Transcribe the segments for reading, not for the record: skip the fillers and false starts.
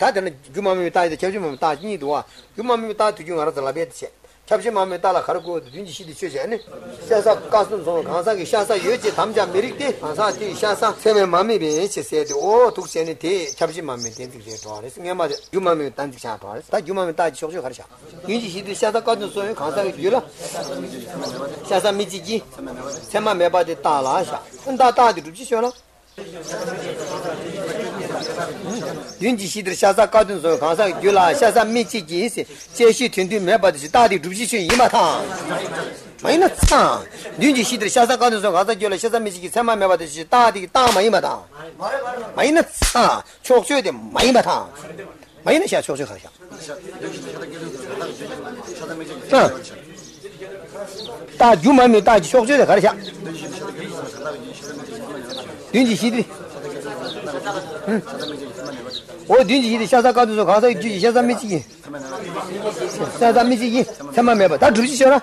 다들 주마미 따이데 쳄지마 따니도와 주마미 따도 중하라 달베체 쳄지마미 따라 가르고 든지시디 쳄제네 샤사 가슴 좀 가사기 샤사 여지 담자 메릭데 가사티 샤사 세메 마미베 쳄세데 오 독세네 데 쳄지마미 덴디제 도아레스 녜마데 주마미 딴지샤 도아레스 다 주마미 따지 쇼쇼 가르샤 든지시디 샤사 가슴 좀 가사기 유라 샤사 미지기 세마 메바데 따라샤 혼다 따디 루지쇼라 윤지 씨들 샤사 가든 소 가사 귤라 샤사 미치 기스 제시 튼디 메바듯이 다디 줍지시 이마타 마이너차 윤지 씨들 샤사 가든 소 가사 귤라 샤사 미치 기스 세마 메바듯이 다디 따마 이마다 마이너차 촉쇼데 마이마타 마이너샤 촉쇼 가샤 다 주마미 다지 촉쇼데 가샤 윤지 씨들 오 뒤지 샤사 가도 가서 뒤지 샤사 미치기 샤사 미치기 참만 매봐 다 들으시셔라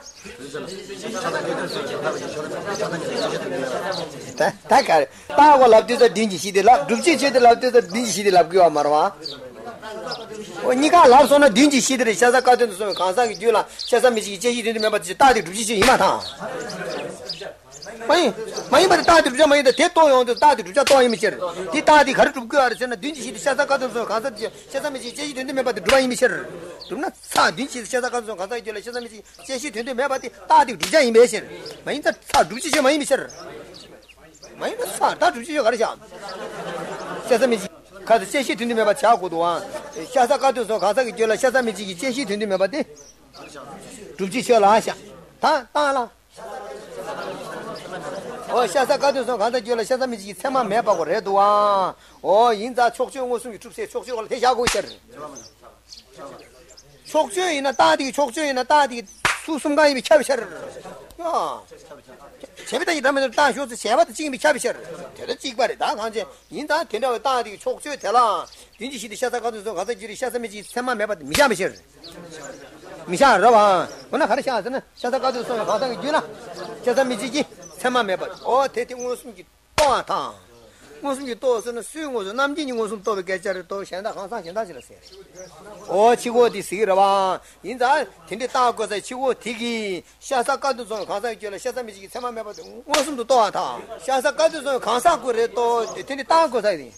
다 가래 다고 랍디서 뒤지 시들라 들지 시들라 랍디서 뒤지 시들라 그와 말와 오 니가 랍서나 뒤지 시들 샤사 가도 가서 뒤라 샤사 미치기 제시들 매봐 다들 들으시 이마다 마이 바다 다들 주자 마이다 대통령도 다들 주자 도임이 셔. 이 다들 가르 좀 그어서 든지시 샤사 가서 가서 샤사미지 제시 된데 매바데 두바임이 셔. 좀나 사 든지시 샤사 가서 가서 이제 샤사미지 제시 된데 매바데 다들 주자 임이 셔. 마이다 사 주지시 마이미 셔. 마이다 사다 주지시 가르샤. 샤사미지 가서 제시 된데 매바데 자고도와 샤사 가서 가서 이제 샤사미지 제시 된데 매바데 주지시라 하샤. 다 따라 어 샤사 가도서 간다 줄라 샤사 미지 세마 매바고 레도와 어 인자 촉지용 옷은 유튜브에 촉지용을 대시하고 있어요 촉지용이나 따디 촉지용이나 따디 수순간이 미쳐비셔 야 재밌다 이러면 다 쇼스 재봤다 지금 미쳐비셔 대다 찍발이 다 간제 인자 된다고 따디 촉지용 대라 딘지시디 샤사 가도서 간다 줄이 샤사 미지 세마 매바도 미자미셔 미샤 라와 오나 가르샤잖아 샤사 가도서 가다기 줄라 샤사 미지기 세마 매버 어 대팅 웃음기 또하다 웃음기 또서는 수용어서 남진이 웃음 또 개자를 또 현다 항상 현다 지었어요 어 치고디 쓰이라와 인자 텐데 따고서 치고 되기 샤사 가든서 가서 줄라 샤사 미지기 세마 매버 웃음도 또하다 샤사 가든서 가서 그래 또 텐데 따고서 이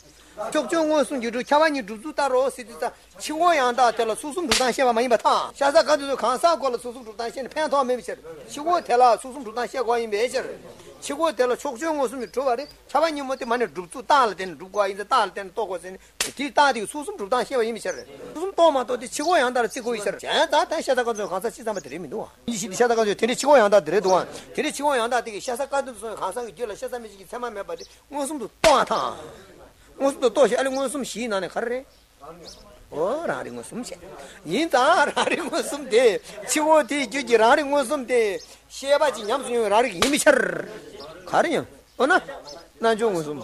쪽쪽 웃음 유주 차완이 주주 따로 시디다 치고양다 될 수숨도 단시와 많이 받아 샤사 가든서 가서 걸어 수숨도 단시는 편도 매미 치고 될라 수숨도 단시와 거의 매절 치고 될라 쪽쪽 웃음이 줘바리 차완이 못에 많이 주주 따를 된 누가 이제 따를 된 또거든 뒤 따디 수숨도 단시와 이미 절 수숨 또만 또 치고양다 치고 있어 자다 샤사 가든서 가서 시사만 드리면 놓아 이 샤사 가든서 되게 치고양다 드려도 되게 치고양다 되게 샤사 가든서 가서 이제 샤사 미지기 세만 매 받이 웃음도 또하다 무슨도 도시 알은 무슨 시나네 가르래 어 라리 무슨 시 인다 라리 무슨 데 치고디 주지 라리 무슨 데 셰바지 냠순이 라리 이미 쳐 가르냐 어나 난 좋은 무슨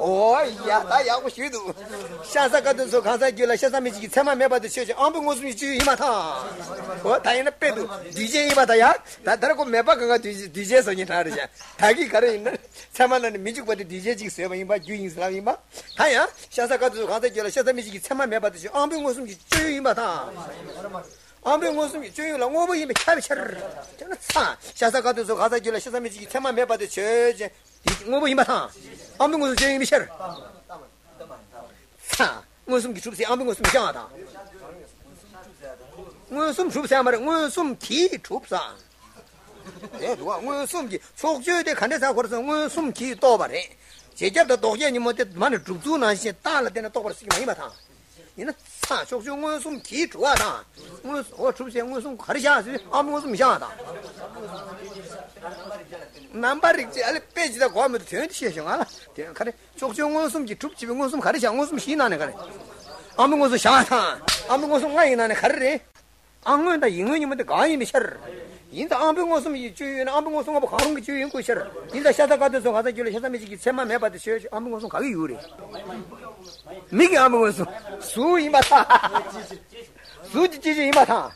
오야 나 야고 쉬도 샤사 가든서 가사 줄라 샤사미지 세만 매바도 쉬지 안부 무슨 지 이마타 어 다이나 빼도 DJ 이마다야 다 들고 매바가 DJ 선이 나르자 다기 가려 있는 세만은 민족바디 DJ 지 세마 이마 주인 사람 이마 다야 샤사 가든서 가사 줄라 샤사미지 세만 매바도 쉬 안부 무슨 지 이마다 안부 무슨 지 주인 랑오부 이미 차비 차르 저는 사 샤사 가든서 가사 줄라 샤사미지 세만 매바도 쉬지 뭐뭐 이마타 아무 것도 제일 미셔 사 무슨 기술이 아무 것도 미셔하다 무슨 줍사 말은 무슨 기 줍사 예 누가 무슨 기 속죄대 간대사 걸어서 무슨 기 떠바래 제자도 독견이 못해 많이 줍주나 이제 따라 되는 똑바로 쓰기만 이마타 이는 사 속죄 무슨 기 좋아다 무슨 어 줍세 무슨 가르샤 아무 것도 미셔하다 남바릭지 알레 빼지다 고하면 되는 시에서 알아. 그냥 가래. 쪽쪽은 숨지 줍집은 무슨 가래 장은 무슨 희나네 가래. 아무 것도 샤타. 아무 것도 나이나네 가래. 안은다 인은이면 가인이 셔. 인다 아무 것도 이 주인 아무 것도 뭐 가는 게 주인 거 셔. 인다 샤다 가서 가서 줄 샤다 미지 세만 해 받으셔. 아무 것도 가기 요래. 미기 아무 것도 수 이마타. 수지지 이마타.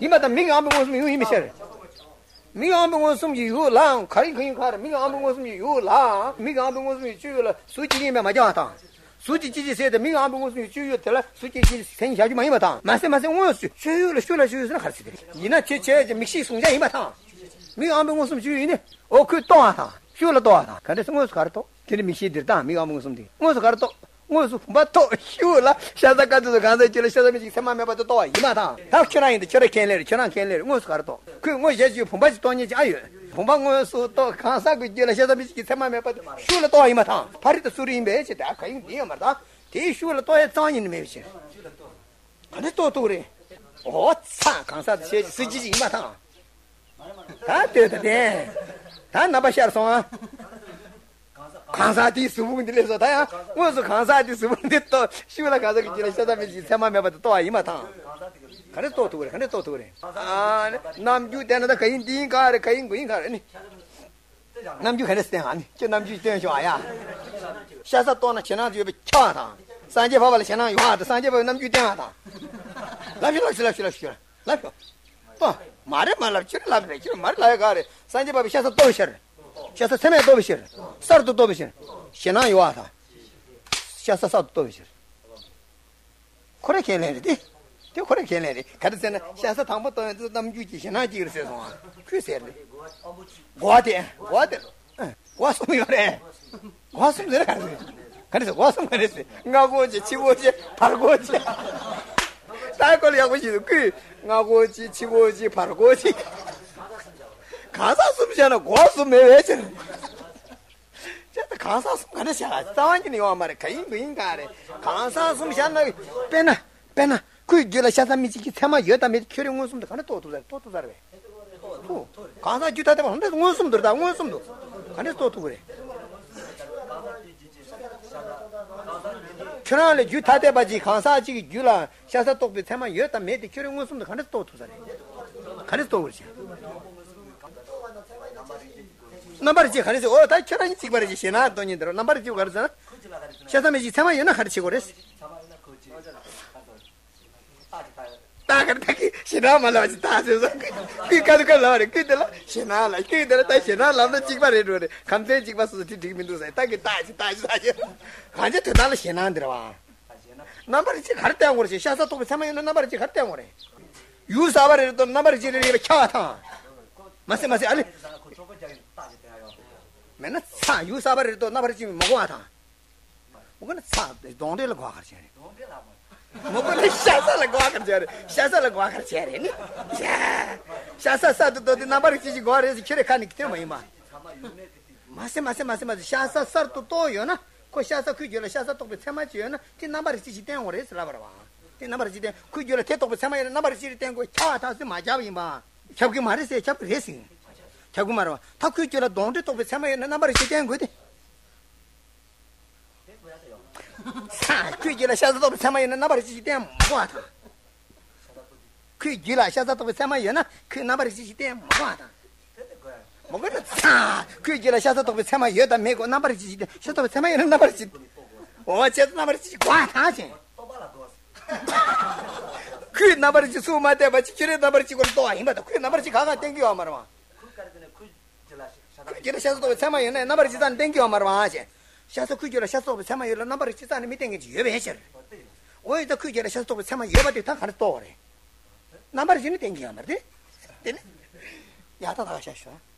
이마타 미기 아무 것도 이미 셔. 미가 아무 것도 유라 가리 가리 미가 아무 것도 유라 미가 아무 것도 주라 수지님에 맞아다 Suji Jiji said the Ming Abu Chu Tela, Suji Sen Yajimata, Masama Wonsu, Shula Hasib. Yina Chiche, Mixi Sunja Imata. Ming Abu Musum Juin, Oku Toata, Shula Toata, Kadesmos Carto, Kilimishi Dirta, Ming Abu Musum. Moscarto, Mosu, Bato, Shula, Shazaka to the Gandhi, Shazami Samama Bato, Imata. How can I in the Cherokee, Cheran Keller, Moscarto? Could Mos you from Bastonia Ayer? Pongo su to casa che la scelta bischi tema me pat shula to imata parita surim be che da kai ni marda te shula to e tanin me che ane to tore o tsa casa che si ji imata ta te te ta na ba shar so casa di subu de le so ta o so casa di subu de to shula casa che la scelta bischi tema me pat to imata Kare to tu re, kare to tu re. Namju dena da kain din kar, kain guin kar ni. Namju kare ste han, che namju ten shwa ya. Sha sa to na chena ju be cha ta. Sanje fa ba le chena yu ha ta, sanje ba namju ten ha ta. Lafila. Lafio. Pa, mare ma lafira, mare la kare. Sanje ba sha sa to shir. Sha sa seme to shir. Sar to shir. Chena yu ha ta. Sha sa sa to shir. Kore ke le de. Io corre che ne cadesena senza tambo tam giuci sena gir se sono qui serve guate guasumi era cadese guasumi cadese ngagoji chiboji pargoji dai col yagoji qui ngagoji chiboji pargoji casa subjana guasumi vecen certo casa subjana stavangi ni amare kai bingare casa subjana pena 그 줄에 샤다미지기 테마 여담에 큐리 웃음도 간에 또 다르네. 또 가나 주다다 한데 웃음도 다 웃음도 간에 또 그래. 그러나 주다다 바지 간사지 줄라 샤사 똑비 테마 여담에 큐리 웃음도 간에 또 다르네. 간에 또 그렇지. 넘버지 간에서 어다 큐라니 찍버지 시나 돈이더라. 넘버지 가르잖아. 샤다미지 테마 여나 가르치고 그랬어. ताकि शिना माला बच्चे तासे उसे कि कल लाओ रे किधर शिना ला किधर ताई शिना लामने चिकवा रेड वाले कमसे चिकवा सोचती ठीक मिल रहा है ताकि ताजे खाने तो ताले शिना अंदर वाह नंबर जी घर ते आऊँगे शास्त्र तो समय ना नंबर जी घर ते आऊँगे यूज़ आवर तो नंबर जी ने ये क्या था मसे अरे मैंने सा यूज़ आवर तो नंबर जी मगवा था मगने सा डोंडे लगवा कर चले मुगले शासा लगवा कर चेहरे शासा लगवा कर चेहरे नहीं शासा साथ तो दिन नंबर चीज गौर से खिरे खाने कितने महिमा मासे शासा सर तो यो ना को शासा क्यों जो शासा तो बेचमा चाहिए ना तीन नंबर चीज दें और इस लाभ रवा तीन नंबर चीज दें क्यों जो थे तो बेचमा ये नंबर चीज दें कोई चार था उसमें मजा भी माँ जब कि मारे से जब रेसिंग जब कि मारो तब क्यों जो दोनों तो बेचमा ये नंबर चीज दें कोई Qui la scienza dopo siamo in una baricità muata. Qui la scienza dopo siamo in una baricità muata. Ma guarda, qui la scienza dopo siamo io da me con una baricità. Scienza dopo siamo in una baricità. Oh, c'è una baricità qua, c'è. Qui una baricità su ma te va ci chiede una baricità con toi, ma qui una baricità caga thank you amarwa. Qui la scienza dopo siamo in una baricità thank you amarwa c'è. शासो कुजरा शासो बचामा ये नंबर चिताने मीटिंग जी ये बेचर ओए तो कुजरा शासो बचामा ये बात था खर तो रे नंबर जी ने देंगे हमारे दे या तो था शासो